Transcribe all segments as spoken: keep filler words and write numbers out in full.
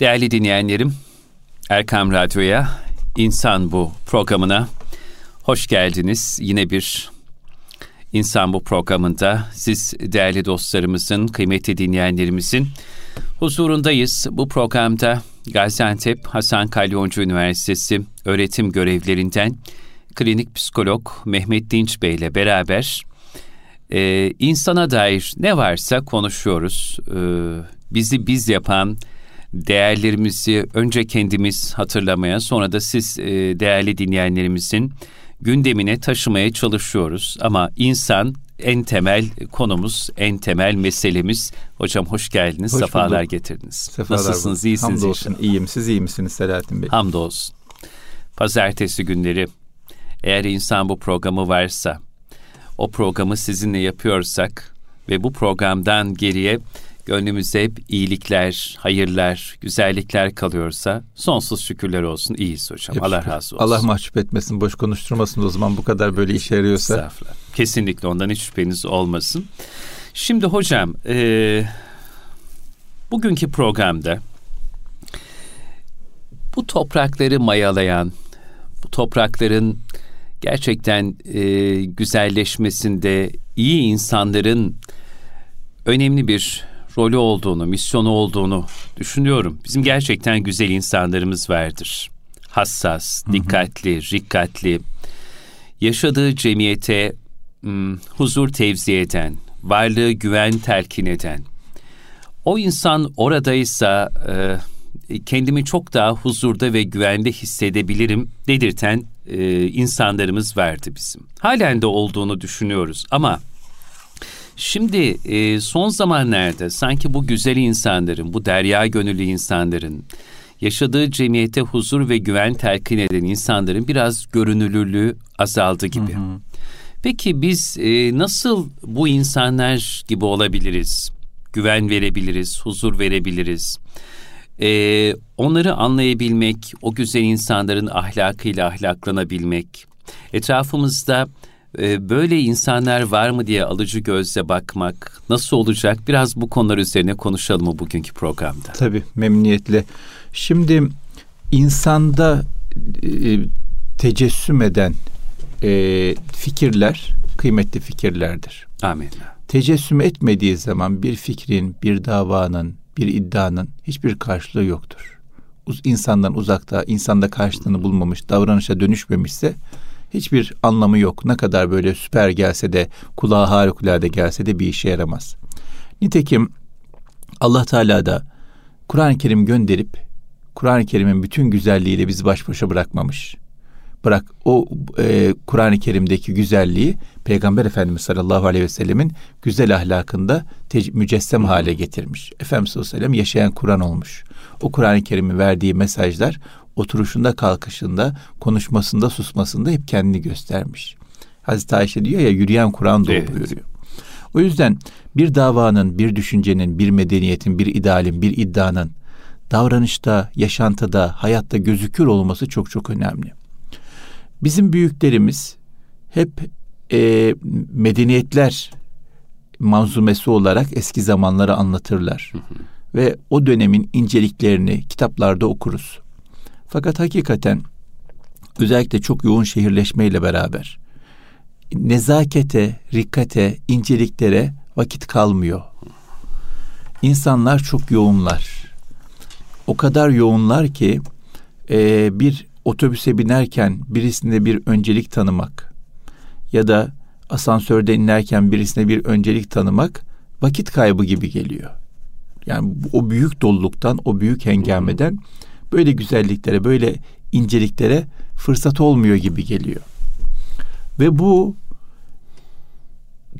Değerli dinleyenlerim, Erkam Radyo'ya, İnsan Bu programına hoş geldiniz. Yine bir İnsan Bu programında siz değerli dostlarımızın, kıymetli dinleyenlerimizin huzurundayız. Bu programda Gaziantep Hasan Kalyoncu Üniversitesi öğretim görevlerinden klinik psikolog Mehmet Dinç Bey ile beraber e, insana dair ne varsa konuşuyoruz. E, bizi biz yapan değerlerimizi önce kendimiz hatırlamaya, sonra da siz e, değerli dinleyenlerimizin gündemine taşımaya çalışıyoruz. Ama insan en temel konumuz, en temel meselemiz. Hocam hoş geldiniz, hoş sefalar bulduk. Getirdiniz. Sefalar Nasılsınız, bulduk. İyisiniz inşallah. İyiyim, siz iyi misiniz Selahattin Bey? Hamdolsun. Pazartesi günleri eğer insan bu programı varsa, o programı sizinle yapıyorsak ve bu programdan geriye gönlümüzde hep iyilikler, hayırlar, güzellikler kalıyorsa sonsuz şükürler olsun. İyiyiz hocam. Hep Allah şükür. Razı olsun. Allah mahcup etmesin, boş konuşturmasın o zaman bu kadar böyle işe yarıyorsa. Estağfurullah. Kesinlikle ondan hiç şüpheniz olmasın. Şimdi hocam, e, bugünkü programda bu toprakları mayalayan, bu toprakların gerçekten e, güzelleşmesinde iyi insanların önemli bir rolü olduğunu, misyonu olduğunu düşünüyorum. Bizim gerçekten güzel insanlarımız vardır. Hassas, dikkatli, rikkatli, yaşadığı cemiyete hmm, huzur tevzi eden, varlığı güven telkin eden. O insan oradaysa e, kendimi çok daha huzurda ve güvende hissedebilirim dedirten e, insanlarımız vardı bizim. Halen de olduğunu düşünüyoruz ama şimdi e, son zamanlarda sanki bu güzel insanların, bu derya gönüllü insanların, yaşadığı cemiyete huzur ve güven telkin eden insanların biraz görünürlüğü azaldı gibi. Hı hı. Peki biz e, nasıl bu insanlar gibi olabiliriz? Güven verebiliriz, huzur verebiliriz. E, onları anlayabilmek, o güzel insanların ahlakıyla ahlaklanabilmek, etrafımızda böyle insanlar var mı diye alıcı gözle bakmak nasıl olacak? Biraz bu konular üzerine konuşalım mı bugünkü programda? Tabii, memnuniyetle. Şimdi insanda e, tecessüm eden e, fikirler kıymetli fikirlerdir. Amin. Tecessüm etmediği zaman bir fikrin, bir davanın, bir iddianın hiçbir karşılığı yoktur. İnsandan uzakta, insanda karşılığını bulmamış, davranışa dönüşmemişse hiçbir anlamı yok. Ne kadar böyle süper gelse de, kulağa harikulade gelse de bir işe yaramaz. Nitekim Allah Teala da Kur'an-ı Kerim gönderip Kur'an-ı Kerim'in bütün güzelliğiyle bizi baş başa bırakmamış. Bırak o e, Kur'an-ı Kerim'deki güzelliği Peygamber Efendimiz sallallahu aleyhi ve sellemin güzel ahlakında tec- mücessem hale getirmiş. Efendimiz sallallahu aleyhi ve sellem yaşayan Kur'an olmuş. O Kur'an-ı Kerim'in verdiği mesajlar oturuşunda, kalkışında, konuşmasında, susmasında hep kendini göstermiş. Hazreti Ayşe diyor ya, yürüyen Kur'an da evet. Buyuruyor. O yüzden bir davanın, bir düşüncenin, bir medeniyetin, bir idealin, bir iddianın davranışta, yaşantıda, hayatta gözükür olması çok çok önemli. Bizim büyüklerimiz hep e, medeniyetler manzumesi olarak eski zamanları anlatırlar. Hı hı. Ve o dönemin inceliklerini kitaplarda okuruz. Fakat hakikaten özellikle çok yoğun şehirleşmeyle beraber nezakete, rikkate, inceliklere vakit kalmıyor. İnsanlar çok yoğunlar. O kadar yoğunlar ki e, bir otobüse binerken birisine bir öncelik tanımak ya da asansörde inerken birisine bir öncelik tanımak vakit kaybı gibi geliyor. Yani o büyük doluluktan, o büyük hengameden böyle güzelliklere, böyle inceliklere fırsat olmuyor gibi geliyor. Ve bu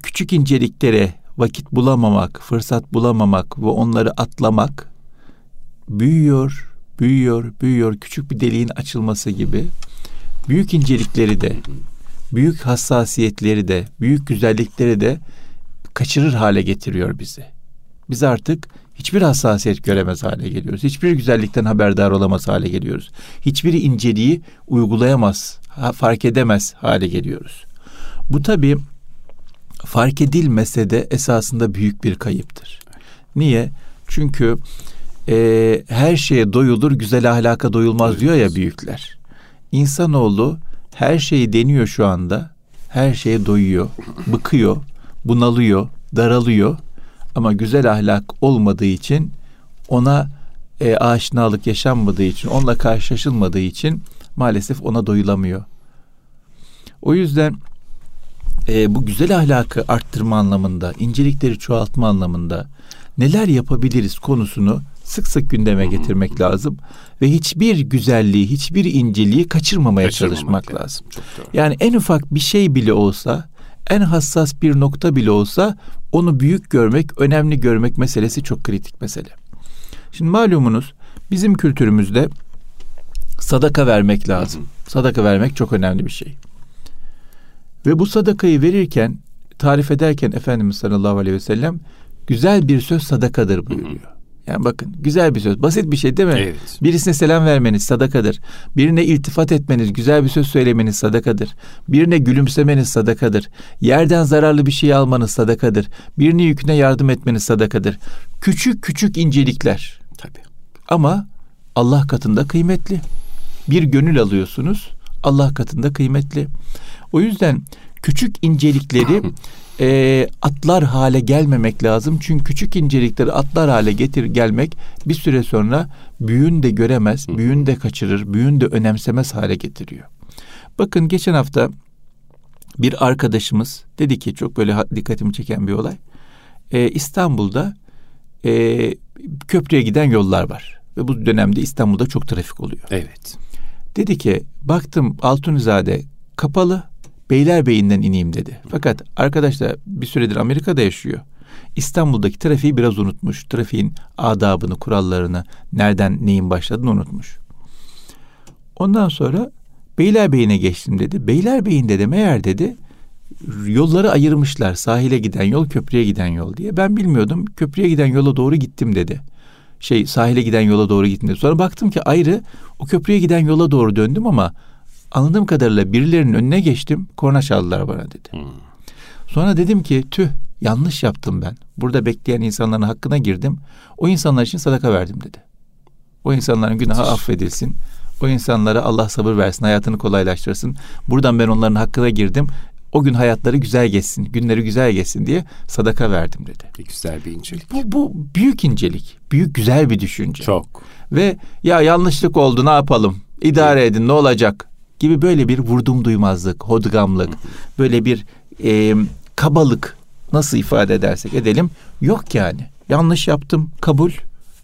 küçük inceliklere vakit bulamamak, fırsat bulamamak ve onları atlamak büyüyor, büyüyor, büyüyor. Küçük bir deliğin açılması gibi. Büyük incelikleri de, büyük hassasiyetleri de, büyük güzellikleri de kaçırır hale getiriyor bizi. Biz artık hiçbir hassasiyet göremez hale geliyoruz. Hiçbir güzellikten haberdar olamaz hale geliyoruz. Hiçbir inceliği uygulayamaz, fark edemez hale geliyoruz. Bu tabii fark edilmese de esasında büyük bir kayıptır. Niye? Çünkü e, her şeye doyulur, güzel ahlaka doyulmaz diyor ya büyükler. İnsanoğlu her şeyi deniyor şu anda. Her şeye doyuyor, bıkıyor, bunalıyor, daralıyor. Ama güzel ahlak olmadığı için, ona e, aşinalık yaşanmadığı için, onunla karşılaşılmadığı için maalesef ona doyulamıyor. O yüzden e, bu güzel ahlakı arttırma anlamında, incelikleri çoğaltma anlamında neler yapabiliriz konusunu sık sık gündeme getirmek lazım. Ve hiçbir güzelliği, hiçbir inceliği kaçırmamaya Kaçırmamak çalışmak yani. lazım. Yani en ufak bir şey bile olsa, en hassas bir nokta bile olsa onu büyük görmek, önemli görmek meselesi çok kritik mesele. Şimdi malumunuz bizim kültürümüzde sadaka vermek lazım. Sadaka vermek çok önemli bir şey. Ve bu sadakayı verirken, tarif ederken Efendimiz sallallahu aleyhi ve sellem güzel bir söz sadakadır buyuruyor. Yani bakın, güzel bir söz, basit bir şey değil mi? Evet. Birisine selam vermeniz sadakadır. Birine iltifat etmeniz, güzel bir söz söylemeniz sadakadır. Birine gülümsemeniz sadakadır. Yerden zararlı bir şey almanız sadakadır. Birine yüküne yardım etmeniz sadakadır. Küçük küçük incelikler. Tabii. Ama Allah katında kıymetli. Bir gönül alıyorsunuz, Allah katında kıymetli. O yüzden küçük incelikleri e, atlar hale gelmemek lazım. Çünkü küçük incelikleri atlar hale getir gelmek bir süre sonra büyüğün de göremez, büyüğün de kaçırır, büyüğün de önemsemez hale getiriyor. Bakın geçen hafta bir arkadaşımız dedi ki, çok böyle dikkatimi çeken bir olay. E, İstanbul'da e, köprüye giden yollar var. Ve bu dönemde İstanbul'da çok trafik oluyor. Evet. Dedi ki, baktım Altunizade kapalı, Beylerbeyi'nden ineyim dedi. Fakat arkadaş da bir süredir Amerika'da yaşıyor. İstanbul'daki trafiği biraz unutmuş. Trafiğin adabını, kurallarını, nereden neyin başladığını unutmuş. Ondan sonra Beylerbeyi'ne geçtim dedi. Beylerbeyi'nde de meğer dedi, yolları ayırmışlar. Sahile giden yol, köprüye giden yol diye. Ben bilmiyordum. Köprüye giden yola doğru gittim dedi. Şey sahile giden yola doğru gittim dedi. Sonra baktım ki ayrı, o köprüye giden yola doğru döndüm ama anladığım kadarıyla birilerinin önüne geçtim, korna çaldılar bana dedi. Hmm. Sonra dedim ki tüh, yanlış yaptım ben. Burada bekleyen insanların hakkına girdim. O insanlar için sadaka verdim dedi. O insanların günahı affedilsin. O insanlara Allah sabır versin, hayatını kolaylaştırsın. Buradan ben onların hakkına girdim. O gün hayatları güzel geçsin, günleri güzel geçsin diye sadaka verdim dedi. Bir güzel bir incelik. Bu, bu büyük incelik, büyük güzel bir düşünce. Çok. Ve ya yanlışlık oldu, ne yapalım? İdare edin, ne olacak? Gibi böyle bir vurdum duymazlık, hodgamlık, böyle bir e, kabalık, nasıl ifade edersek edelim, yok yani. Yanlış yaptım, kabul.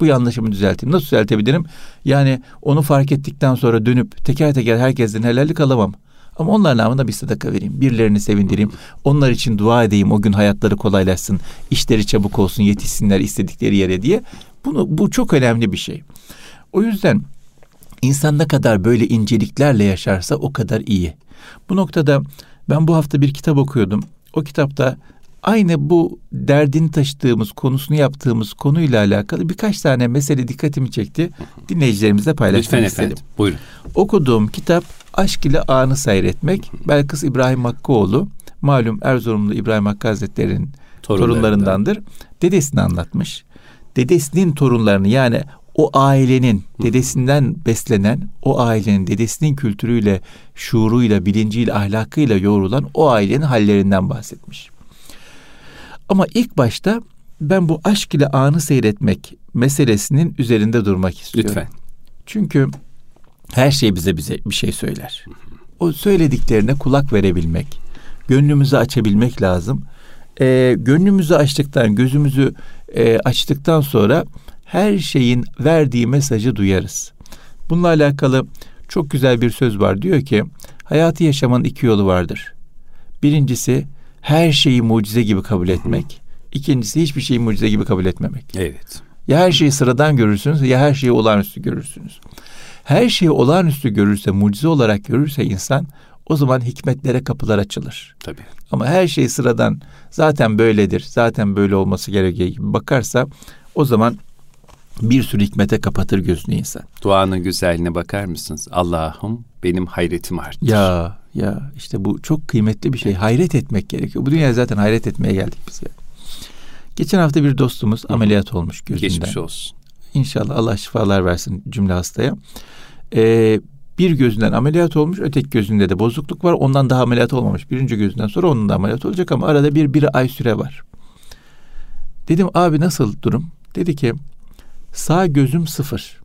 Bu yanlışımı düzelteyim. Nasıl düzeltebilirim? Yani onu fark ettikten sonra dönüp teker teker herkesten helallik alamam. Ama onların namına bir sadaka vereyim. Birilerini sevindireyim. Onlar için dua edeyim. O gün hayatları kolaylaşsın. İşleri çabuk olsun. Yetişsinler istedikleri yere diye. Bunu, bu çok önemli bir şey. O yüzden İnsan ne kadar böyle inceliklerle yaşarsa o kadar iyi. Bu noktada ben bu hafta bir kitap okuyordum. O kitapta aynı bu derdini taşıdığımız, konusunu yaptığımız konuyla alakalı birkaç tane mesele dikkatimi çekti. Dinleyicilerimizle paylaşmak Lütfen istedim. Efendim, buyurun. Okuduğum kitap Aşk ile Anı Seyretmek. Belkıs İbrahim Hakkıoğlu, malum Erzurumlu İbrahim Hakkı Hazretleri'nin torunlarındandır. Dedesini anlatmış. Dedesinin torunlarını, yani o ailenin, dedesinden beslenen, o ailenin, dedesinin kültürüyle, şuuruyla, bilinciyle, ahlakıyla yoğrulan o ailenin hallerinden bahsetmiş. Ama ilk başta ben bu aşk ile anı seyretmek meselesinin üzerinde durmak istiyorum. Lütfen. Çünkü her şey bize bize bir şey söyler. O söylediklerine kulak verebilmek, gönlümüzü açabilmek lazım. E, gönlümüzü açtıktan, gözümüzü e, açtıktan sonra her şeyin verdiği mesajı duyarız. Bununla alakalı çok güzel bir söz var. Diyor ki, hayatı yaşamanın iki yolu vardır. Birincisi her şeyi mucize gibi kabul etmek. İkincisi hiçbir şeyi mucize gibi kabul etmemek. Evet. Ya her şeyi sıradan görürsünüz ya her şeyi olağanüstü görürsünüz. Her şeyi olağanüstü görürse, mucize olarak görürse insan, o zaman hikmetlere kapılar açılır. Tabii. Ama her şey sıradan, zaten böyledir, zaten böyle olması gerektiği gibi bakarsa o zaman bir sürü hikmete kapatır gözünü insan. Duanın güzelliğine bakar mısınız? Allah'ım benim hayretimi artır. Ya ya işte bu çok kıymetli bir şey. Hayret etmek gerekiyor. Bu dünyaya zaten hayret etmeye geldik biz ya. Geçen hafta bir dostumuz ameliyat olmuş gözünden. Geçmiş olsun. İnşallah Allah şifalar versin cümle hastaya. Ee, bir gözünden ameliyat olmuş, öteki gözünde de bozukluk var. Ondan daha ameliyat olmamış. Birinci gözünden sonra onun da ameliyat olacak ama arada bir bir ay süre var. Dedim abi nasıl durum? Dedi ki sağ gözüm sıfır.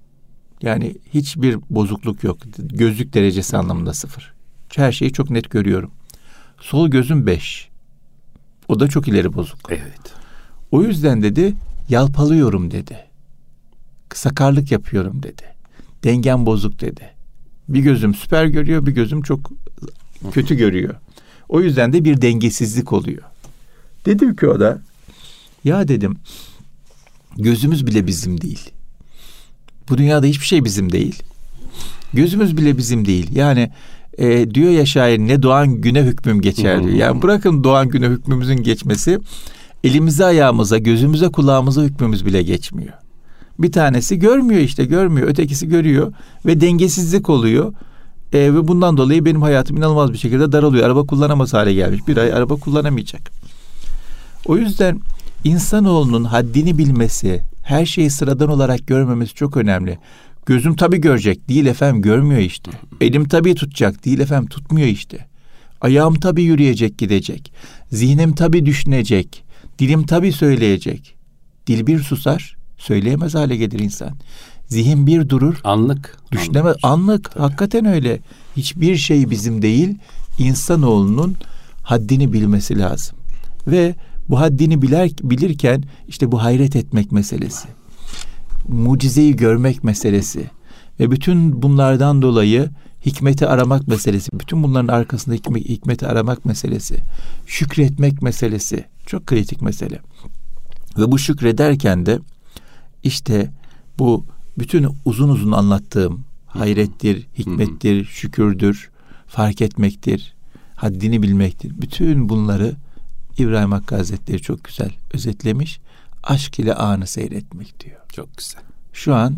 Yani hiçbir bozukluk yok. Gözlük derecesi anlamında sıfır. Her şeyi çok net görüyorum. Sol gözüm beş. O da çok ileri bozuk. Evet. O yüzden dedi yalpalıyorum dedi. Sakarlık yapıyorum dedi. Dengem bozuk dedi. Bir gözüm süper görüyor, bir gözüm çok kötü görüyor. O yüzden de bir dengesizlik oluyor. Dedim ki o da ya dedim gözümüz bile bizim değil. Bu dünyada hiçbir şey bizim değil. Gözümüz bile bizim değil. Yani e, diyor ya şair ne doğan güne hükmüm geçer diyor. Yani bırakın doğan güne hükmümüzün geçmesi, elimize ayağımıza, gözümüze kulağımıza hükmümüz bile geçmiyor. Bir tanesi görmüyor işte görmüyor. Ötekisi görüyor ve dengesizlik oluyor. E, ve bundan dolayı benim hayatım inanılmaz bir şekilde daralıyor. Araba kullanamaz hale gelmiş. Bir ay araba kullanamayacak. O yüzden insanoğlunun haddini bilmesi, her şeyi sıradan olarak görmemesi çok önemli. Gözüm tabii görecek değil efendim görmüyor işte. Elim tabii tutacak değil efendim tutmuyor işte. Ayağım tabii yürüyecek gidecek. Zihnim tabii düşünecek. Dilim tabii söyleyecek. Dil bir susar, söyleyemez hale gelir insan. Zihin bir durur. Anlık. Düşünemez. Anlık. anlık. Hakikaten öyle. Hiçbir şey bizim değil. İnsanoğlunun haddini bilmesi lazım. Ve bu haddini biler, bilirken işte bu hayret etmek meselesi. Mucizeyi görmek meselesi. Ve bütün bunlardan dolayı hikmeti aramak meselesi. Bütün bunların arkasında hikmet, hikmeti aramak meselesi. Şükretmek meselesi. Çok kritik mesele. Ve bu şükrederken de işte bu bütün uzun uzun anlattığım hayrettir, hikmettir, şükürdür, fark etmektir, haddini bilmektir. Bütün bunları İbrahim Hakkı Hazretleri çok güzel özetlemiş. Aşk ile anı seyretmek diyor. Çok güzel. Şu an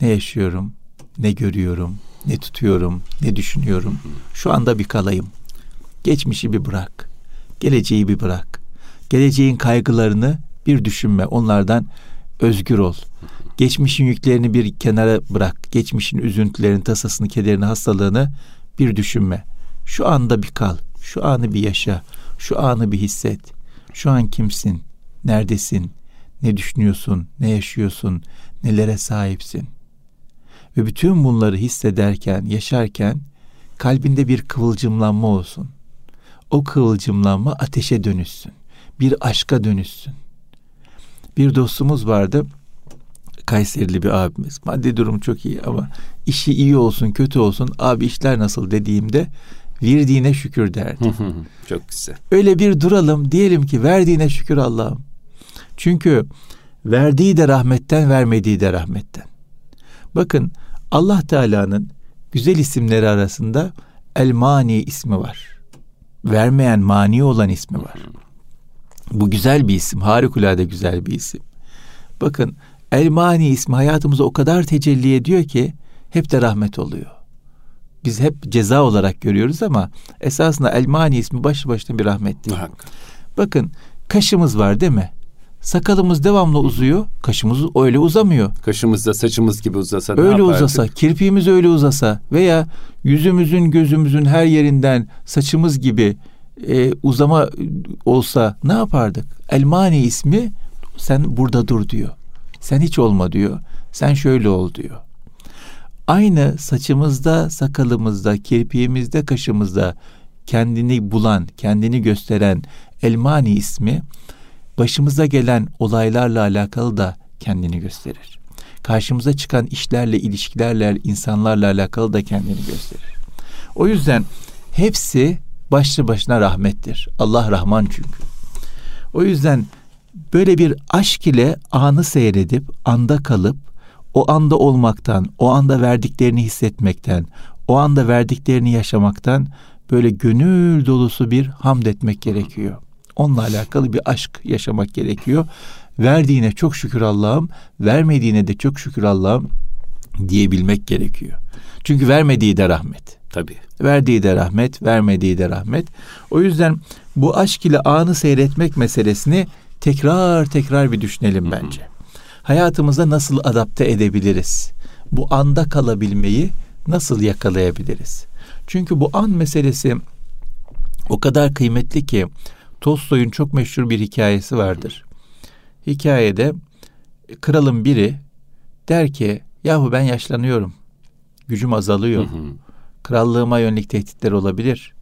ne yaşıyorum, ne görüyorum, ne tutuyorum, ne düşünüyorum. Şu anda bir kalayım. Geçmişi bir bırak. Geleceği bir bırak. Geleceğin kaygılarını bir düşünme. Onlardan özgür ol. Geçmişin yüklerini bir kenara bırak. Geçmişin üzüntülerini, tasasını, kederini, hastalığını bir düşünme. Şu anda bir kal. Şu anı bir yaşa. Şu anı bir hisset. Şu an kimsin? Neredesin? Ne düşünüyorsun? Ne yaşıyorsun? Nelere sahipsin? Ve bütün bunları hissederken, yaşarken kalbinde bir kıvılcımlanma olsun. O kıvılcımlanma ateşe dönüşsün. Bir aşka dönüşsün. Bir dostumuz vardı. Kayserili bir abimiz. Maddi durum çok iyi ama işi iyi olsun, kötü olsun. Abi işler nasıl dediğimde verdiğine şükür derdi. Çok güzel. Öyle bir duralım. Diyelim ki verdiğine şükür Allah'ım. Çünkü verdiği de rahmetten, vermediği de rahmetten. Bakın Allah Teala'nın güzel isimleri arasında El-Mani ismi var. Vermeyen, mani olan ismi var. Bu güzel bir isim. Harikulade güzel bir isim. Bakın El-Mani ismi hayatımıza o kadar tecelli ediyor ki hep de rahmet oluyor. Biz hep ceza olarak görüyoruz ama esasında El-Mani ismi başlı başına bir rahmettir. Bakın kaşımız var değil mi? Sakalımız devamlı uzuyor. Kaşımız öyle uzamıyor. Kaşımız da saçımız gibi uzasa öyle ne yapardık? Öyle uzasa, kirpiğimiz öyle uzasa veya yüzümüzün, gözümüzün her yerinden saçımız gibi e, uzama olsa ne yapardık? El-Mani ismi sen burada dur diyor. Sen hiç olma diyor. Sen şöyle ol diyor. Aynı saçımızda, sakalımızda, kirpiğimizde, kaşımızda kendini bulan, kendini gösteren El-Mani ismi başımıza gelen olaylarla alakalı da kendini gösterir. Karşımıza çıkan işlerle, ilişkilerle, insanlarla alakalı da kendini gösterir. O yüzden hepsi başlı başına rahmettir. Allah Rahman çünkü. O yüzden böyle bir aşk ile anı seyredip, anda kalıp, o anda olmaktan, o anda verdiklerini hissetmekten, o anda verdiklerini yaşamaktan böyle gönül dolusu bir hamd etmek gerekiyor. Onunla alakalı bir aşk yaşamak gerekiyor. Verdiğine çok şükür Allah'ım, vermediğine de çok şükür Allah'ım diyebilmek gerekiyor. Çünkü vermediği de rahmet. Tabii. Verdiği de rahmet, vermediği de rahmet. O yüzden bu aşk ile anı seyretmek meselesini tekrar tekrar bir düşünelim bence. hayatımıza nasıl adapte edebiliriz? Bu anda kalabilmeyi nasıl yakalayabiliriz? Çünkü bu an meselesi o kadar kıymetli ki Tolstoy'un çok meşhur bir hikayesi vardır. Hikayede kralın biri der ki, yahu ben yaşlanıyorum, gücüm azalıyor, hı hı. krallığıma yönelik tehditler olabilir.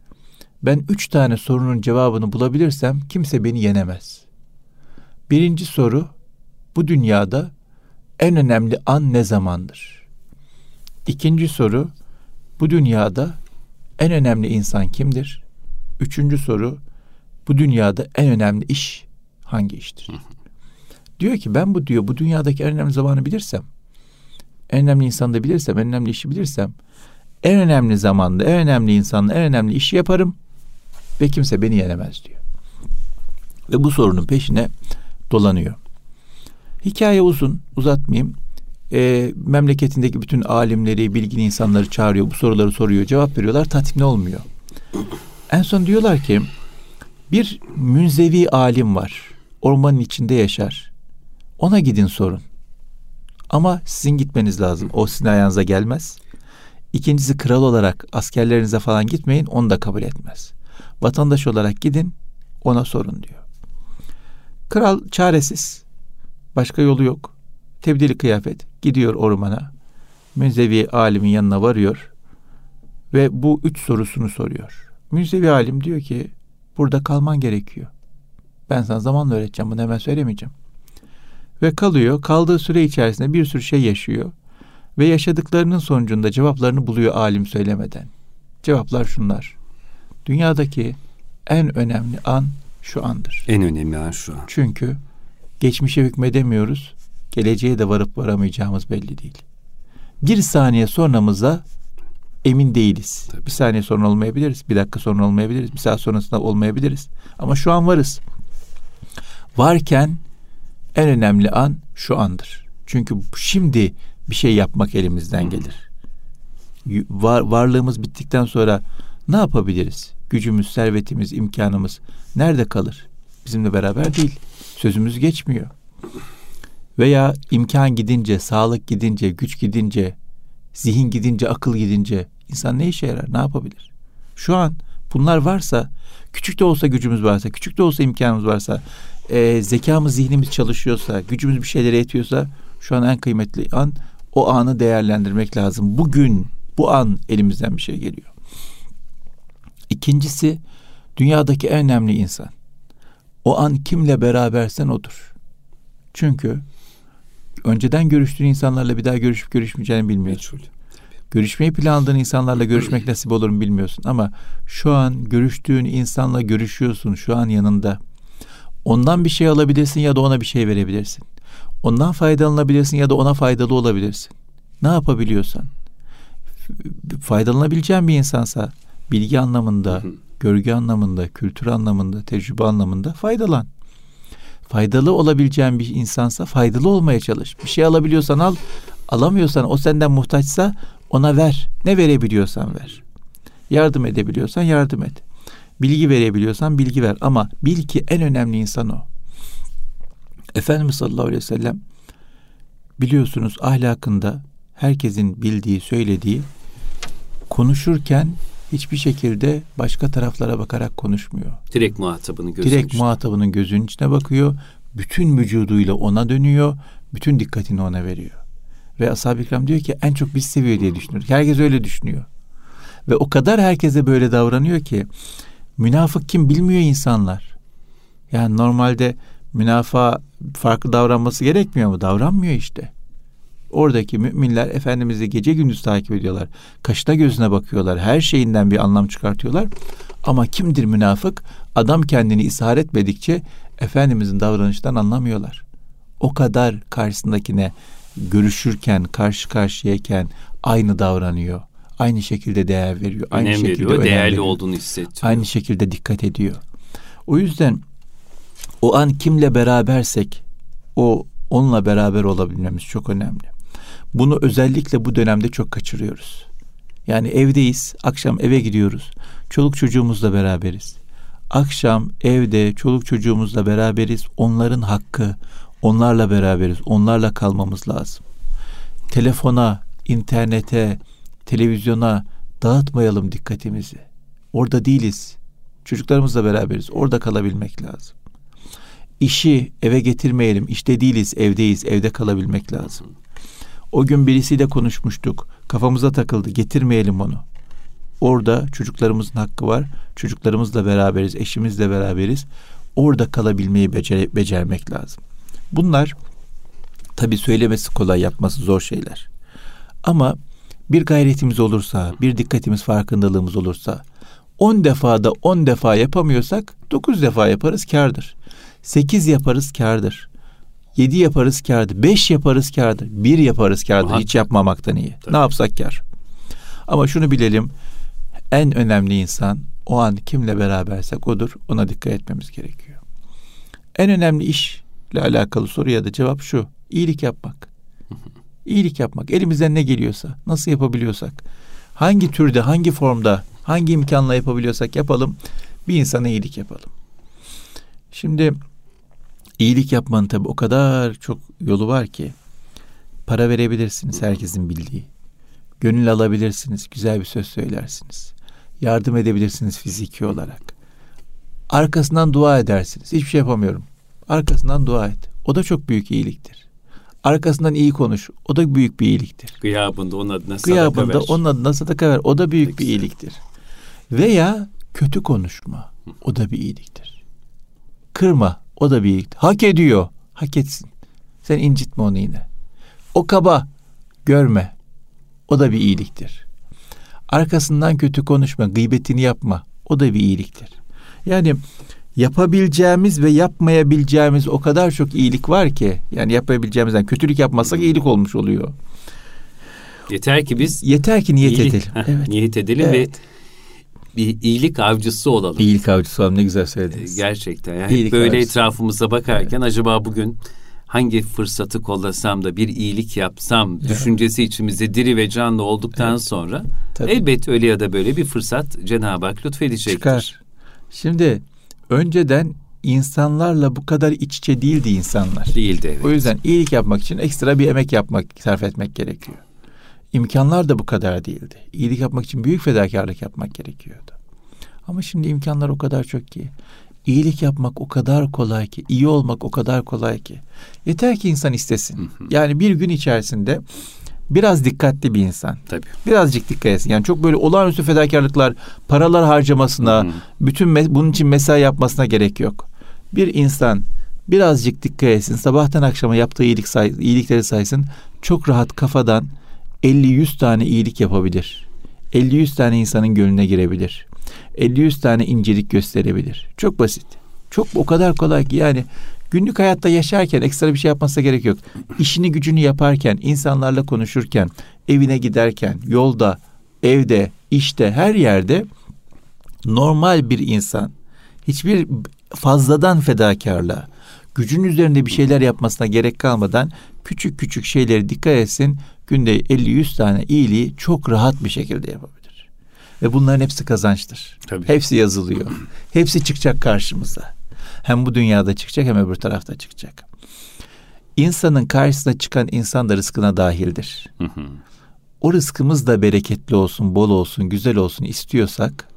Ben üç tane sorunun cevabını bulabilirsem kimse beni yenemez. Birinci soru, bu dünyada en önemli an ne zamandır? İkinci soru, bu dünyada en önemli insan kimdir? Üçüncü soru, bu dünyada en önemli iş hangi iştir? Hı hı. Diyor ki ben bu diyor bu dünyadaki en önemli zamanı bilirsem, en önemli insanı da bilirsem, en önemli işi bilirsem, en önemli zamanda, en önemli insanla, en önemli işi yaparım ve kimse beni yenemez diyor. Ve bu sorunun peşine dolanıyor. Hikaye uzun, uzatmayayım. E, memleketindeki bütün alimleri, bilgili insanları çağırıyor, bu soruları soruyor, cevap veriyorlar, tatmin olmuyor. En son diyorlar ki bir münzevi alim var, ormanın içinde yaşar. Ona gidin sorun. Ama sizin gitmeniz lazım. O sizin ayağınıza gelmez. İkincisi kral olarak askerlerinize falan gitmeyin. Onu da kabul etmez. Vatandaş olarak gidin. Ona sorun diyor. Kral çaresiz. Başka yolu yok. Tebdili kıyafet. Gidiyor ormana. Münzevi alimin yanına varıyor. Ve bu üç sorusunu soruyor. Münzevi alim diyor ki burada kalman gerekiyor. Ben sana zamanla öğreteceğim. Bunu hemen söylemeyeceğim. Ve kalıyor. Kaldığı süre içerisinde bir sürü şey yaşıyor. Ve yaşadıklarının sonucunda cevaplarını buluyor alim söylemeden. Cevaplar şunlar. Dünyadaki en önemli an şu andır. En önemli an şu an. Çünkü geçmişe hükmedemiyoruz. Geleceğe de varıp varamayacağımız belli değil. Bir saniye sonramıza emin değiliz. Tabii. Bir saniye sonra olmayabiliriz. Bir dakika sonra olmayabiliriz. Bir saat sonrasında olmayabiliriz. Ama şu an varız. Varken en önemli an şu andır. Çünkü şimdi bir şey yapmak elimizden gelir. Var, varlığımız bittikten sonra ne yapabiliriz? Gücümüz, servetimiz, imkanımız nerede kalır? Bizimle beraber değil. Sözümüz geçmiyor. Veya imkan gidince, sağlık gidince, güç gidince, zihin gidince, akıl gidince insan ne işe yarar? Ne yapabilir? Şu an bunlar varsa, küçük de olsa gücümüz varsa, küçük de olsa imkanımız varsa, e, zekamız, zihnimiz çalışıyorsa, gücümüz bir şeylere yetiyorsa şu an en kıymetli an, o anı değerlendirmek lazım. Bugün, bu an elimizden bir şey geliyor. İkincisi, dünyadaki en önemli insan. O an kimle berabersen odur. Çünkü önceden görüştüğün insanlarla bir daha görüşüp görüşmeyeceğini bilmiyorsun. Görüşmeyi planladığın insanlarla görüşmek nasip olur mu bilmiyorsun. Ama şu an görüştüğün insanla görüşüyorsun, şu an yanında. Ondan bir şey alabilirsin ya da ona bir şey verebilirsin. Ondan faydalanabilirsin ya da ona faydalı olabilirsin. Ne yapabiliyorsan. Faydalanabileceğin bir insansa bilgi anlamında, görgü anlamında, kültür anlamında, tecrübe anlamında faydalan. Faydalı olabileceğin bir insansa faydalı olmaya çalış. Bir şey alabiliyorsan al, alamıyorsan, o senden muhtaçsa ona ver. Ne verebiliyorsan ver. Yardım edebiliyorsan yardım et. Bilgi verebiliyorsan bilgi ver. Ama bil ki en önemli insan o. Efendimiz sallallahu aleyhi ve sellem biliyorsunuz ahlakında herkesin bildiği, söylediği, konuşurken hiçbir şekilde başka taraflara bakarak konuşmuyor. Direkt muhatabının gözünün Direkt içine. muhatabının gözünün içine bakıyor. Bütün vücuduyla ona dönüyor. Bütün dikkatini ona veriyor. Ve ashab-ı kiram diyor ki en çok biz seviyor diye düşünüyoruz. Herkes öyle düşünüyor. Ve o kadar herkese böyle davranıyor ki münafık kim bilmiyor insanlar. Yani normalde münafığa farklı davranması gerekmiyor mu? Davranmıyor işte. Oradaki müminler Efendimiz'i gece gündüz takip ediyorlar. Kaşına gözüne bakıyorlar. Her şeyinden bir anlam çıkartıyorlar. Ama kimdir münafık? Adam kendini ishar etmedikçe Efendimiz'in davranışından anlamıyorlar. O kadar karşısındakine görüşürken, karşı karşıyayken aynı davranıyor. Aynı şekilde değer veriyor. Aynı önem şekilde veriyor, değerli veriyor. Olduğunu hissediyor. Aynı şekilde dikkat ediyor. O yüzden o an kimle berabersek o onunla beraber olabilmemiz çok önemli. Bunu özellikle bu dönemde çok kaçırıyoruz. Yani evdeyiz, akşam eve gidiyoruz. Çoluk çocuğumuzla beraberiz. Akşam evde çoluk çocuğumuzla beraberiz. Onların hakkı, Onlarla beraberiz. Onlarla kalmamız lazım. Telefona, internete, televizyona dağıtmayalım dikkatimizi. Orada değiliz. Çocuklarımızla beraberiz. Orada kalabilmek lazım. İşi eve getirmeyelim. İşte değiliz, evdeyiz. Evde kalabilmek lazım. O gün birisiyle konuşmuştuk. Kafamıza takıldı. Getirmeyelim onu. Orada çocuklarımızın hakkı var. Çocuklarımızla beraberiz, eşimizle beraberiz. Orada kalabilmeyi becer- becermek lazım. Bunlar tabii söylemesi kolay, yapması zor şeyler. Ama bir gayretimiz olursa, bir dikkatimiz, farkındalığımız olursa, on defada on defa yapamıyorsak dokuz defa yaparız, kârdır. sekiz yaparız, kârdır. yedi yaparız, kârdır. beş yaparız, kârdır. bir yaparız, kârdır. Aha. Hiç yapmamaktan iyi. Tabii. Ne yapsak kâr. Ama şunu bilelim, en önemli insan o an kimle berabersek odur, ona dikkat etmemiz gerekiyor. En önemli işle alakalı soruya da cevap şu: iyilik yapmak. İyilik yapmak, elimizden ne geliyorsa, nasıl yapabiliyorsak, hangi türde, hangi formda, hangi imkanla yapabiliyorsak yapalım, bir insana iyilik yapalım. Şimdi iyilik yapmanın tabii o kadar çok yolu var ki, para verebilirsiniz, herkesin bildiği. Gönül alabilirsiniz, güzel bir söz söylersiniz. Yardım edebilirsiniz fiziki olarak. Arkasından dua edersiniz. Hiçbir şey yapamıyorum. Arkasından dua et. O da çok büyük iyiliktir. Arkasından iyi konuş. O da büyük bir iyiliktir. Gıyabında onun adına sadaka ver. Gıyabında onun adına sadaka ver. O da büyük Peki. bir iyiliktir. Veya kötü konuşma. O da bir iyiliktir. Kırma. O da bir iyiliktir. Hak ediyor. Hak etsin. Sen incitme onu yine. O kaba. Görme. O da bir iyiliktir. Arkasından kötü konuşma, gıybetini yapma. O da bir iyiliktir. Yani yapabileceğimiz ve yapmayabileceğimiz o kadar çok iyilik var ki, yani yapabileceğimizden kötülük yapmazsak iyilik olmuş oluyor. Yeter ki biz yeter ki niyet iyilik, edelim. Evet. Niyet edelim evet. ve bir iyilik avcısı olalım. İyilik avcısı olalım, ne güzel söylediniz. Gerçekten. Yani böyle avcısı. Etrafımıza bakarken evet. acaba bugün hangi fırsatı kollasam da bir iyilik yapsam evet. düşüncesi içimizde diri ve canlı olduktan evet. sonra Tabii. elbet öyle ya da böyle bir fırsat Cenab-ı Hak lütfedecektir. Çıkar. Şimdi önceden insanlarla bu kadar iç içe değildi insanlar. Değildi evet. O yüzden iyilik yapmak için ekstra bir emek yapmak, sarf etmek gerekiyor. İmkanlar da bu kadar değildi. İyilik yapmak için büyük fedakarlık yapmak gerekiyordu. Ama şimdi imkanlar o kadar çok ki. İyilik yapmak o kadar kolay ki, iyi olmak o kadar kolay ki. Yeter ki insan istesin. Yani bir gün içerisinde biraz dikkatli bir insan. Tabii. Birazcık dikkat etsin. Yani çok böyle olağanüstü fedakarlıklar, paralar harcamasına, hı hı. bütün me- bunun için mesai yapmasına gerek yok. Bir insan birazcık dikkat etsin. Sabahtan akşama yaptığı iyilik say- iyilikleri saysın. Çok rahat kafadan elli yüz tane iyilik yapabilir. elli yüz tane insanın gönlüne girebilir. elli yüz tane incelik gösterebilir. Çok basit. Çok o kadar kolay ki yani günlük hayatta yaşarken ekstra bir şey yapmasına gerek yok. İşini gücünü yaparken, insanlarla konuşurken, evine giderken, yolda, evde, işte, her yerde normal bir insan hiçbir fazladan fedakarlığa, gücün üzerinde bir şeyler yapmasına gerek kalmadan küçük küçük şeylere dikkat etsin. Günde elli yüz tane iyiliği çok rahat bir şekilde yapabilir. Ve bunların hepsi kazançtır. Tabii. Hepsi yazılıyor. Hepsi çıkacak karşımıza. Hem bu dünyada çıkacak hem öbür tarafta çıkacak. İnsanın karşısına çıkan insan da rızkına dahildir. Hı hı. O rızkımız da bereketli olsun, bol olsun, güzel olsun istiyorsak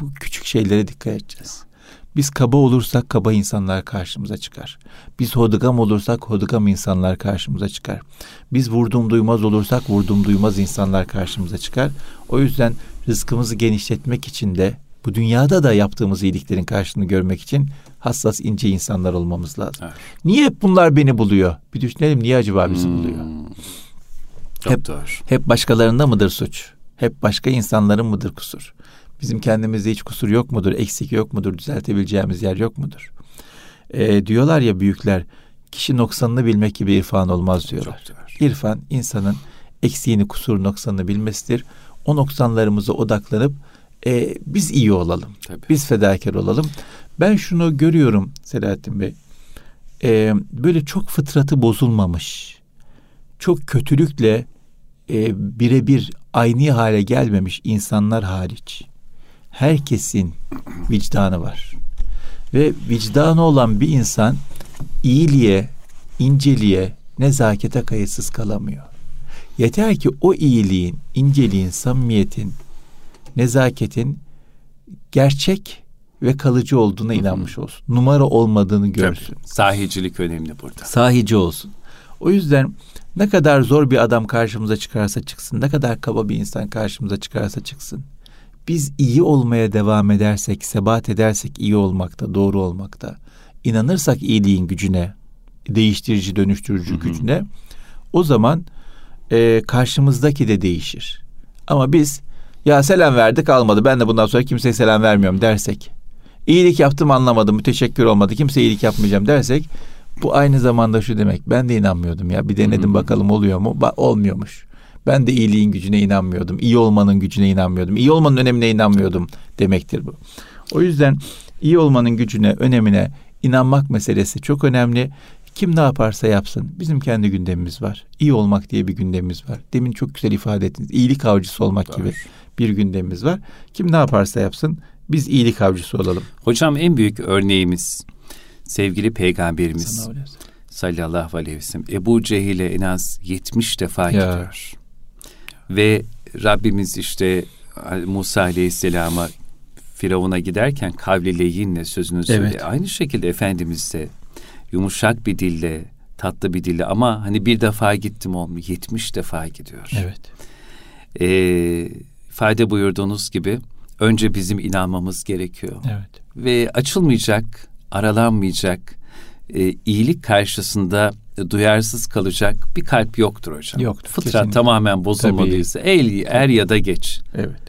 bu küçük şeylere dikkat edeceğiz. Biz kaba olursak kaba insanlar karşımıza çıkar. Biz hodgam olursak hodgam insanlar karşımıza çıkar. Biz vurdum duymaz olursak vurdum duymaz insanlar karşımıza çıkar. O yüzden rızkımızı genişletmek için de bu dünyada da yaptığımız iyiliklerin karşılığını görmek için hassas ince insanlar olmamız lazım. Evet. Niye hep bunlar beni buluyor? Bir düşünelim, niye acaba bizi hmm. buluyor? Hep, hep başkalarında mıdır suç? Hep başka insanların mıdır kusur? Bizim kendimizde hiç kusur yok mudur? Eksik yok mudur? Düzeltebileceğimiz yer yok mudur? Ee, diyorlar ya büyükler, kişi noksanını bilmek gibi irfan olmaz diyorlar. İrfan insanın eksiğini, kusurunu, noksanını bilmesidir. O noksanlarımıza odaklanıp e, biz iyi olalım. Tabii. Biz fedakar olalım. Ben şunu görüyorum Selahattin Bey. E, böyle çok fıtratı bozulmamış, çok kötülükle e, birebir aynı hale gelmemiş insanlar hariç herkesin vicdanı var. Ve vicdanı olan bir insan iyiliğe, inceliğe, nezakete kayıtsız kalamıyor. Yeter ki o iyiliğin, inceliğin, samimiyetin, nezaketin gerçek ve kalıcı olduğuna inanmış olsun. Numara olmadığını görsün. Tabii, sahicilik önemli burada. Sahici olsun. O yüzden ne kadar zor bir adam karşımıza çıkarsa çıksın, ne kadar kaba bir insan karşımıza çıkarsa çıksın, biz iyi olmaya devam edersek, sebat edersek iyi olmakta, doğru olmakta, inanırsak iyiliğin gücüne, değiştirici, dönüştürücü gücüne, o zaman e, karşımızdaki de değişir. Ama biz ya selam verdik almadı, ben de bundan sonra kimseye selam vermiyorum dersek, iyilik yaptım anlamadım, müteşekkir olmadı, kimseye iyilik yapmayacağım dersek, bu aynı zamanda şu demek: ben de inanmıyordum ya, bir denedim Hı-hı. bakalım oluyor mu? Ba- olmuyormuş. Ben de iyiliğin gücüne inanmıyordum, iyi olmanın gücüne inanmıyordum, iyi olmanın önemine inanmıyordum demektir bu. O yüzden iyi olmanın gücüne, önemine inanmak meselesi çok önemli. Kim ne yaparsa yapsın, bizim kendi gündemimiz var. İyi olmak diye bir gündemimiz var. Demin çok güzel ifade ettiniz, iyilik avcısı olmak evet. gibi bir gündemimiz var. Kim ne yaparsa yapsın, biz iyilik avcısı olalım. Hocam, en büyük örneğimiz sevgili Peygamberimiz sallallahu aleyhi ve sellem Ebu Cehil'e en az yetmiş defa gidiyor. Ve Rabbimiz işte Musa Aleyhisselam'a, Firavun'a giderken kavlileyinle sözünü söyle. Evet. Aynı şekilde Efendimiz de yumuşak bir dille, tatlı bir dille, ama hani bir defa gittim olmuyor, yetmiş defa gidiyor. Evet. Ee, ifade buyurduğunuz gibi önce bizim inanmamız gerekiyor. Evet. Ve açılmayacak, aralanmayacak, e, iyilik karşısında duyarsız kalacak bir kalp yoktur hocam. Yoktur. Fıtrat kesinlikle. Tamamen bozulmadıysa el, er ya da geç. Evet.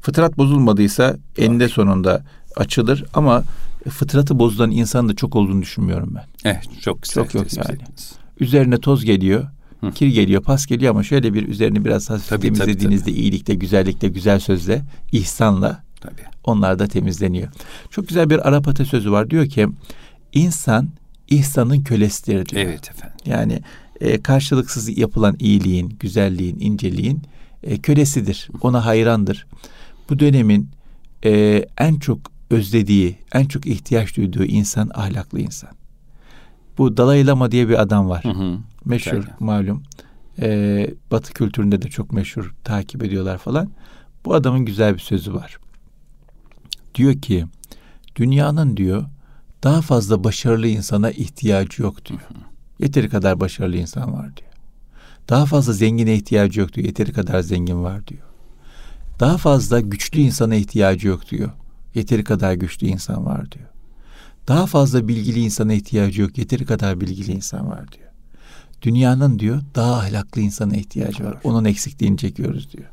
Fıtrat bozulmadıysa eninde sonunda açılır, ama fıtratı bozulan insanın da çok olduğunu düşünmüyorum ben. Evet, çok güzel. Çok yok yani. Üzerine toz geliyor, Hı. kir geliyor, pas geliyor, ama şöyle bir üzerini biraz hafif tabii, temizlediğinizde tabii, tabii. iyilikle, güzellikle, güzel sözle, ihsanla tabii. onlar da temizleniyor. Çok güzel bir Arap atasözü var. Diyor ki, insan ihsanın kölesidir diyor. Evet efendim. Yani e, karşılıksız yapılan iyiliğin, güzelliğin, inceliğin e, kölesidir. Ona hayrandır. Bu dönemin e, en çok özlediği, en çok ihtiyaç duyduğu insan ahlaklı insan. Bu Dalaylama diye bir adam var. Hı hı. Meşhur Gerçekten. malum. E, Batı kültüründe de çok meşhur. Takip ediyorlar falan. Bu adamın güzel bir sözü var. Diyor ki, dünyanın diyor daha fazla başarılı insana ihtiyacı yok diyor. Yeteri kadar başarılı insan var diyor. Daha fazla zengine ihtiyacı yok diyor. Yeteri kadar zengin var diyor. Daha fazla güçlü insana ihtiyacı yok diyor. Yeteri kadar güçlü insan var diyor. Daha fazla bilgili insana ihtiyacı yok. Yeteri kadar bilgili insan var diyor. Dünyanın diyor daha ahlaklı insana ihtiyacı var. Onun eksikliğini çekiyoruz diyor.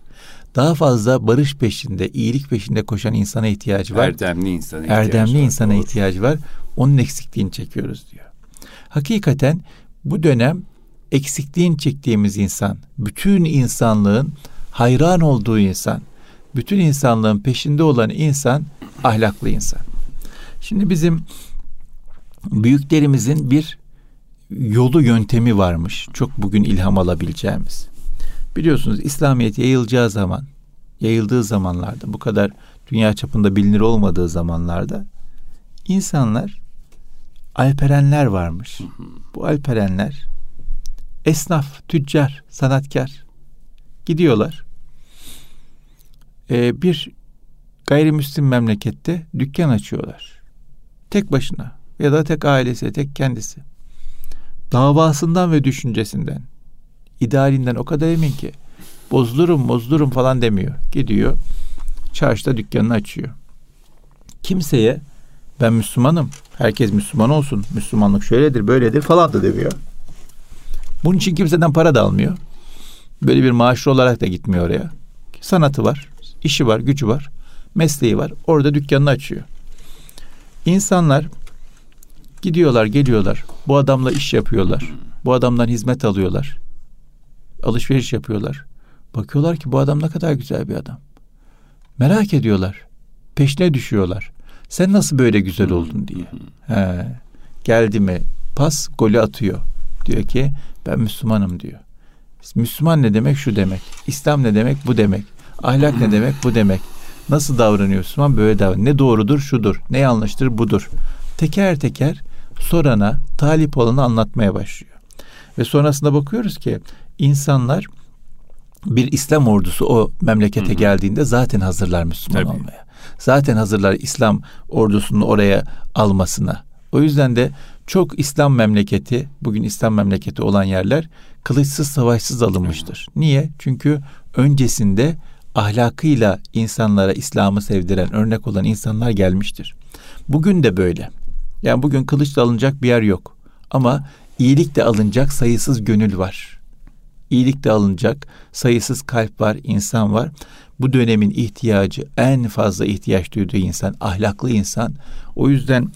Daha fazla barış peşinde, iyilik peşinde koşan insana ihtiyacı var. Erdemli insana ihtiyacı Erdemli var. insana Doğru. ihtiyacı var. Onun eksikliğini çekiyoruz diyor. Hakikaten bu dönem eksikliğini çektiğimiz insan, bütün insanlığın hayran olduğu insan, bütün insanlığın peşinde olan insan ahlaklı insan. Şimdi bizim büyüklerimizin bir yolu, yöntemi varmış. Çok bugün ilham alabileceğimiz. Biliyorsunuz İslamiyet yayılacağı zaman, yayıldığı zamanlarda, bu kadar dünya çapında bilinir olmadığı zamanlarda insanlar, alperenler varmış. Hı hı. Bu alperenler esnaf, tüccar, sanatkar gidiyorlar. Ee, bir gayrimüslim memlekette dükkan açıyorlar. Tek başına ya da tek ailesi, tek kendisi. Davasından ve düşüncesinden, idealinden o kadar emin ki bozdurum bozdurum falan demiyor. Gidiyor çarşıda dükkanını açıyor. Kimseye ben Müslümanım, herkes Müslüman olsun, Müslümanlık şöyledir böyledir falan da demiyor. Bunun için kimseden para da almıyor. Böyle bir maaşlı olarak da gitmiyor oraya. Sanatı var, işi var, gücü var, mesleği var, orada dükkanını açıyor. İnsanlar gidiyorlar, geliyorlar, bu adamla iş yapıyorlar, bu adamdan hizmet alıyorlar, alışveriş yapıyorlar. Bakıyorlar ki bu adam ne kadar güzel bir adam. Merak ediyorlar. Peşine düşüyorlar. Sen nasıl böyle güzel oldun diye. He. Geldi mi pas, golü atıyor. Diyor ki ben Müslümanım diyor. Müslüman ne demek? Şu demek. İslam ne demek? Bu demek. Ahlak ne demek? Bu demek. Nasıl davranıyor Müslüman? Böyle davranıyor. Ne doğrudur? Şudur. Ne yanlıştır? Budur. Teker teker sorana, talip olanı anlatmaya başlıyor. Ve sonrasında bakıyoruz ki insanlar bir İslam ordusu o memlekete Hı-hı. geldiğinde zaten hazırlar Müslüman Tabii. olmaya. Zaten hazırlar İslam ordusunu oraya almasına. O yüzden de çok İslam memleketi, bugün İslam memleketi olan yerler kılıçsız, savaşsız alınmıştır. Hı-hı. Niye? Çünkü öncesinde ahlakıyla insanlara İslam'ı sevdiren, örnek olan insanlar gelmiştir. Bugün de böyle. Yani bugün kılıçla alınacak bir yer yok. Ama iyilik de alınacak sayısız gönül var. İyilik de alınacak sayısız kalp var, insan var. Bu dönemin ihtiyacı, en fazla ihtiyaç duyduğu insan, ahlaklı insan. O yüzden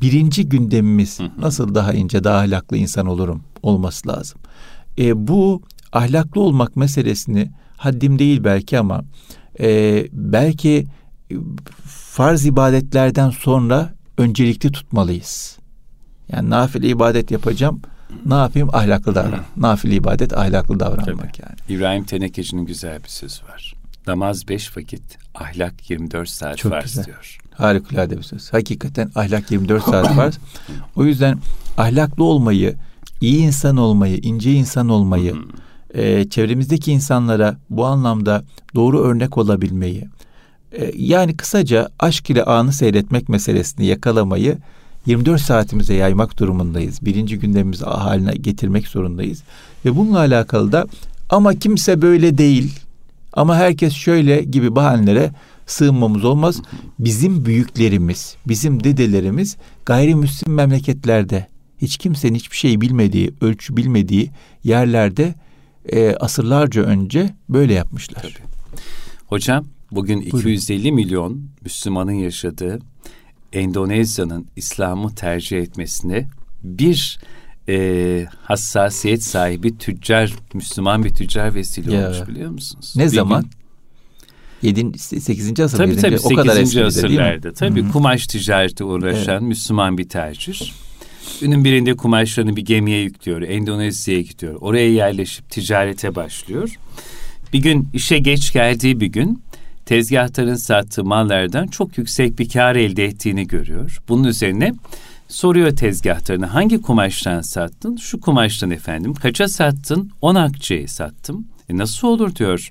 birinci gündemimiz nasıl daha ince, daha ahlaklı insan olurum olması lazım. E, bu ahlaklı olmak meselesini haddim değil belki ama e, belki farz ibadetlerden sonra öncelikli tutmalıyız. Yani nafile ibadet yapacağım, ne yapayım? Ahlaklı davran. Nafile ibadet, ahlaklı davranmak Tabii. yani. İbrahim Tenekeci'nin güzel bir sözü var. Namaz beş vakit, ahlak yirmi dört saat Çok farz güzel. Diyor. Harikulade bir söz. Hakikaten ahlak yirmi dört saat farz. O yüzden ahlaklı olmayı, iyi insan olmayı, ince insan olmayı, e, çevremizdeki insanlara bu anlamda doğru örnek olabilmeyi, e, yani kısaca aşk ile anı seyretmek meselesini yakalamayı yirmi dört saatimize yaymak durumundayız. Birinci gündemimizi haline getirmek zorundayız. Ve bununla alakalı da ama kimse böyle değil, ama herkes şöyle gibi bahanelere sığınmamız olmaz. Bizim büyüklerimiz, bizim dedelerimiz gayrimüslim memleketlerde, hiç kimsenin hiçbir şey bilmediği, ölçü bilmediği yerlerde e, asırlarca önce böyle yapmışlar. Tabii. Hocam bugün Buyurun. iki yüz elli milyon Müslümanın yaşadığı Endonezya'nın İslam'ı tercih etmesine bir e, hassasiyet sahibi tüccar, Müslüman bir tüccar vesile ya. Olmuş, biliyor musunuz? Ne bir zaman? Yedinci, sekizinci asır. Tabii tabii, sekizinci asırlarda. Tabii Hı-hı. kumaş ticareti uğraşan evet. Müslüman bir tacir. Günün birinde kumaşlarını bir gemiye yüklüyor, Endonezya'ya gidiyor. Oraya yerleşip ticarete başlıyor. Bir gün işe geç geldiği bir gün tezgahların sattığı mallardan çok yüksek bir kar elde ettiğini görüyor. Bunun üzerine soruyor tezgahlarına, hangi kumaştan sattın? Şu kumaştan efendim. Kaça sattın? On akçeye sattım. E nasıl olur diyor.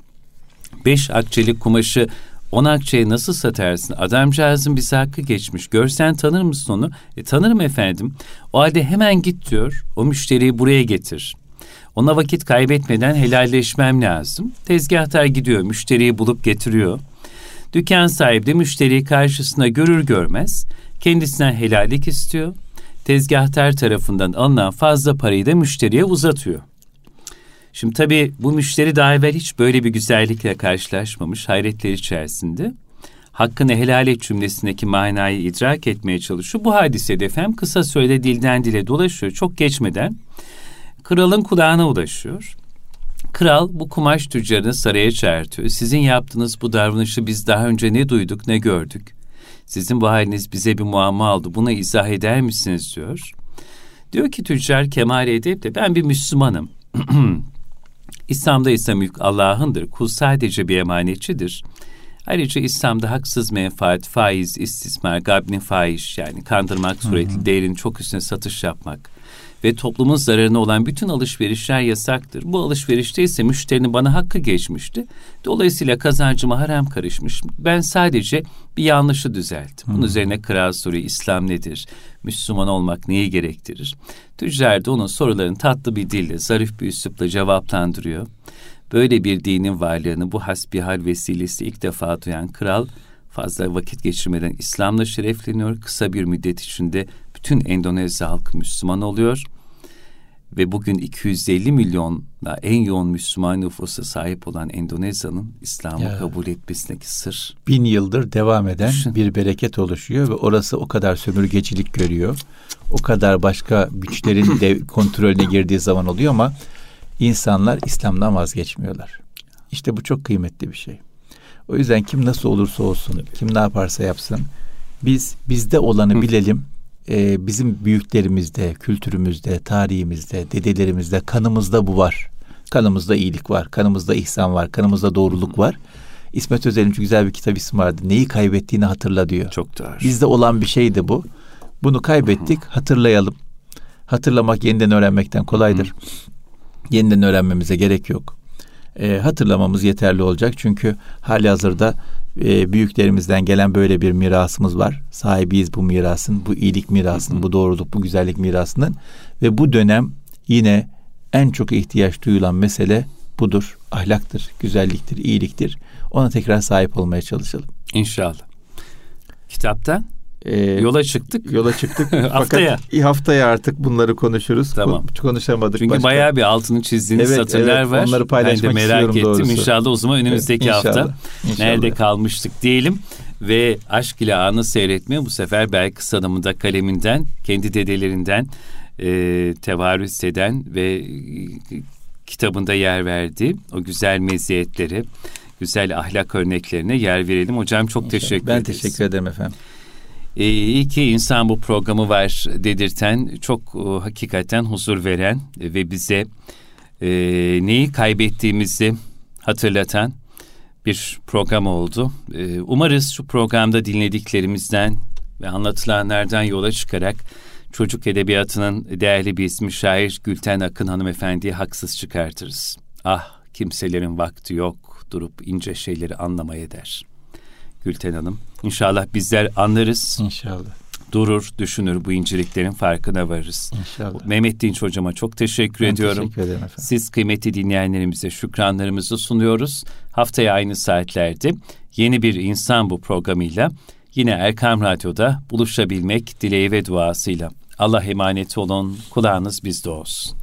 Beş akçelik kumaşı on akçeye nasıl satarsın? Adamcağızın bize hakkı geçmiş. Görsen tanır mısın onu? E tanırım efendim. O halde hemen git diyor. O müşteriyi buraya getir. Ona vakit kaybetmeden helalleşmem lazım. Tezgahtar gidiyor, müşteriyi bulup getiriyor. Dükkan sahibi de müşteriyi karşısına görür görmez kendisinden helallik istiyor. Tezgahtar tarafından alınan fazla parayı da müşteriye uzatıyor. Şimdi tabii bu müşteri daha evvel hiç böyle bir güzellikle karşılaşmamış, hayretler içerisinde. Hakkını helal et cümlesindeki manayı idrak etmeye çalışıyor. Bu hadisede efendim kısa sürede dilden dile dolaşıyor, çok geçmeden kralın kulağına ulaşıyor. Kral bu kumaş tüccarını saraya çağırtıyor. Sizin yaptığınız bu davranışı biz daha önce ne duyduk ne gördük. Sizin bu haliniz bize bir muamma oldu. Buna izah eder misiniz diyor. Diyor ki tüccar kemal edip de ben bir Müslümanım. İslam'da ise mülk Allah'ındır. Kul sadece bir emanetçidir. Ayrıca İslam'da haksız menfaat, faiz, istismar, gabni fahiş yani kandırmak suretiyle değerin çok üstüne satış yapmak ve toplumun zararına olan bütün alışverişler yasaktır. Bu alışverişte ise müşterinin bana hakkı geçmişti. Dolayısıyla kazancıma haram karışmış. Ben sadece bir yanlışı düzelttim. Bunun hmm. üzerine kral soruyor, İslam nedir? Müslüman olmak neyi gerektirir? Tüccar da onun sorularını tatlı bir dille, zarif bir üslupla cevaplandırıyor. Böyle bir dinin varlığını bu hasbihal vesilesi ilk defa duyan kral fazla vakit geçirmeden İslam'la şerefleniyor. Kısa bir müddet içinde bütün Endonezya halkı Müslüman oluyor ve bugün iki yüz elli milyonla en yoğun Müslüman nüfusa sahip olan Endonezya'nın İslam'ı kabul etmesindeki sır. Bin yıldır devam eden Düşün. bir bereket oluşuyor ve orası o kadar sömürgecilik görüyor. O kadar başka güçlerin de kontrolüne girdiği zaman oluyor ama insanlar İslam'dan vazgeçmiyorlar. İşte bu çok kıymetli bir şey. O yüzden kim nasıl olursa olsun, Tabii. kim ne yaparsa yapsın, biz bizde olanı Hı. bilelim. Ee, bizim büyüklerimizde, kültürümüzde, tarihimizde, dedelerimizde, kanımızda bu var. Kanımızda iyilik var, kanımızda ihsan var, kanımızda doğruluk var. İsmet Özel'in güzel bir kitap ismi vardı. Neyi kaybettiğini hatırla diyor. Çok doğru. Bizde olan bir şey de bu. Bunu kaybettik, hatırlayalım. Hatırlamak yeniden öğrenmekten kolaydır. Hı. Yeniden öğrenmemize gerek yok. E, hatırlamamız yeterli olacak. Çünkü halihazırda e, büyüklerimizden gelen böyle bir mirasımız var. Sahibiyiz bu mirasın, bu iyilik mirasının, Hı. bu doğruluk, bu güzellik mirasının. Ve bu dönem yine en çok ihtiyaç duyulan mesele budur. Ahlaktır, güzelliktir, iyiliktir. Ona tekrar sahip olmaya çalışalım. İnşallah. Kitapta Ee, yola çıktık. Yola çıktık. Fakat haftaya. haftaya artık bunları konuşuruz. Tamam. Konuşamadık. Çünkü başka. Bayağı bir altını çizdiğiniz evet, satırlar evet, var. Onları paylaşmak ben de merak ettim. Doğrusu. İnşallah o zaman önümüzdeki evet, inşallah. hafta inşallah. nerede kalmıştık diyelim. Ve Aşk ile Anı Seyretme bu sefer Belkıs Hanım'ın da kaleminden, kendi dedelerinden e, tevarüz eden ve e, kitabında yer verdi. O güzel meziyetleri, güzel ahlak örneklerine yer verelim. Hocam çok inşallah. teşekkür ederim. Ben ederiz. teşekkür ederim efendim. Ee, iyi ki insan bu programı var dedirten, çok e, hakikaten huzur veren e, ve bize e, neyi kaybettiğimizi hatırlatan bir program oldu. E, umarız şu programda dinlediklerimizden ve anlatılanlardan yola çıkarak çocuk edebiyatının değerli bir ismi şair Gülten Akın hanımefendiyi haksız çıkartırız. Ah, kimselerin vakti yok, durup ince şeyleri anlamaya der Gülten Hanım. İnşallah bizler anlarız. İnşallah. Durur, düşünür, bu inceliklerin farkına varırız. İnşallah. Mehmet Dinç hocama çok teşekkür ben ediyorum. Teşekkür ederim efendim. Siz kıymetli dinleyenlerimize şükranlarımızı sunuyoruz. Haftaya aynı saatlerde yeni bir İnsan Bu programıyla yine Erkam Radyo'da buluşabilmek dileği ve duasıyla. Allah emaneti olun, kulağınız bizde olsun.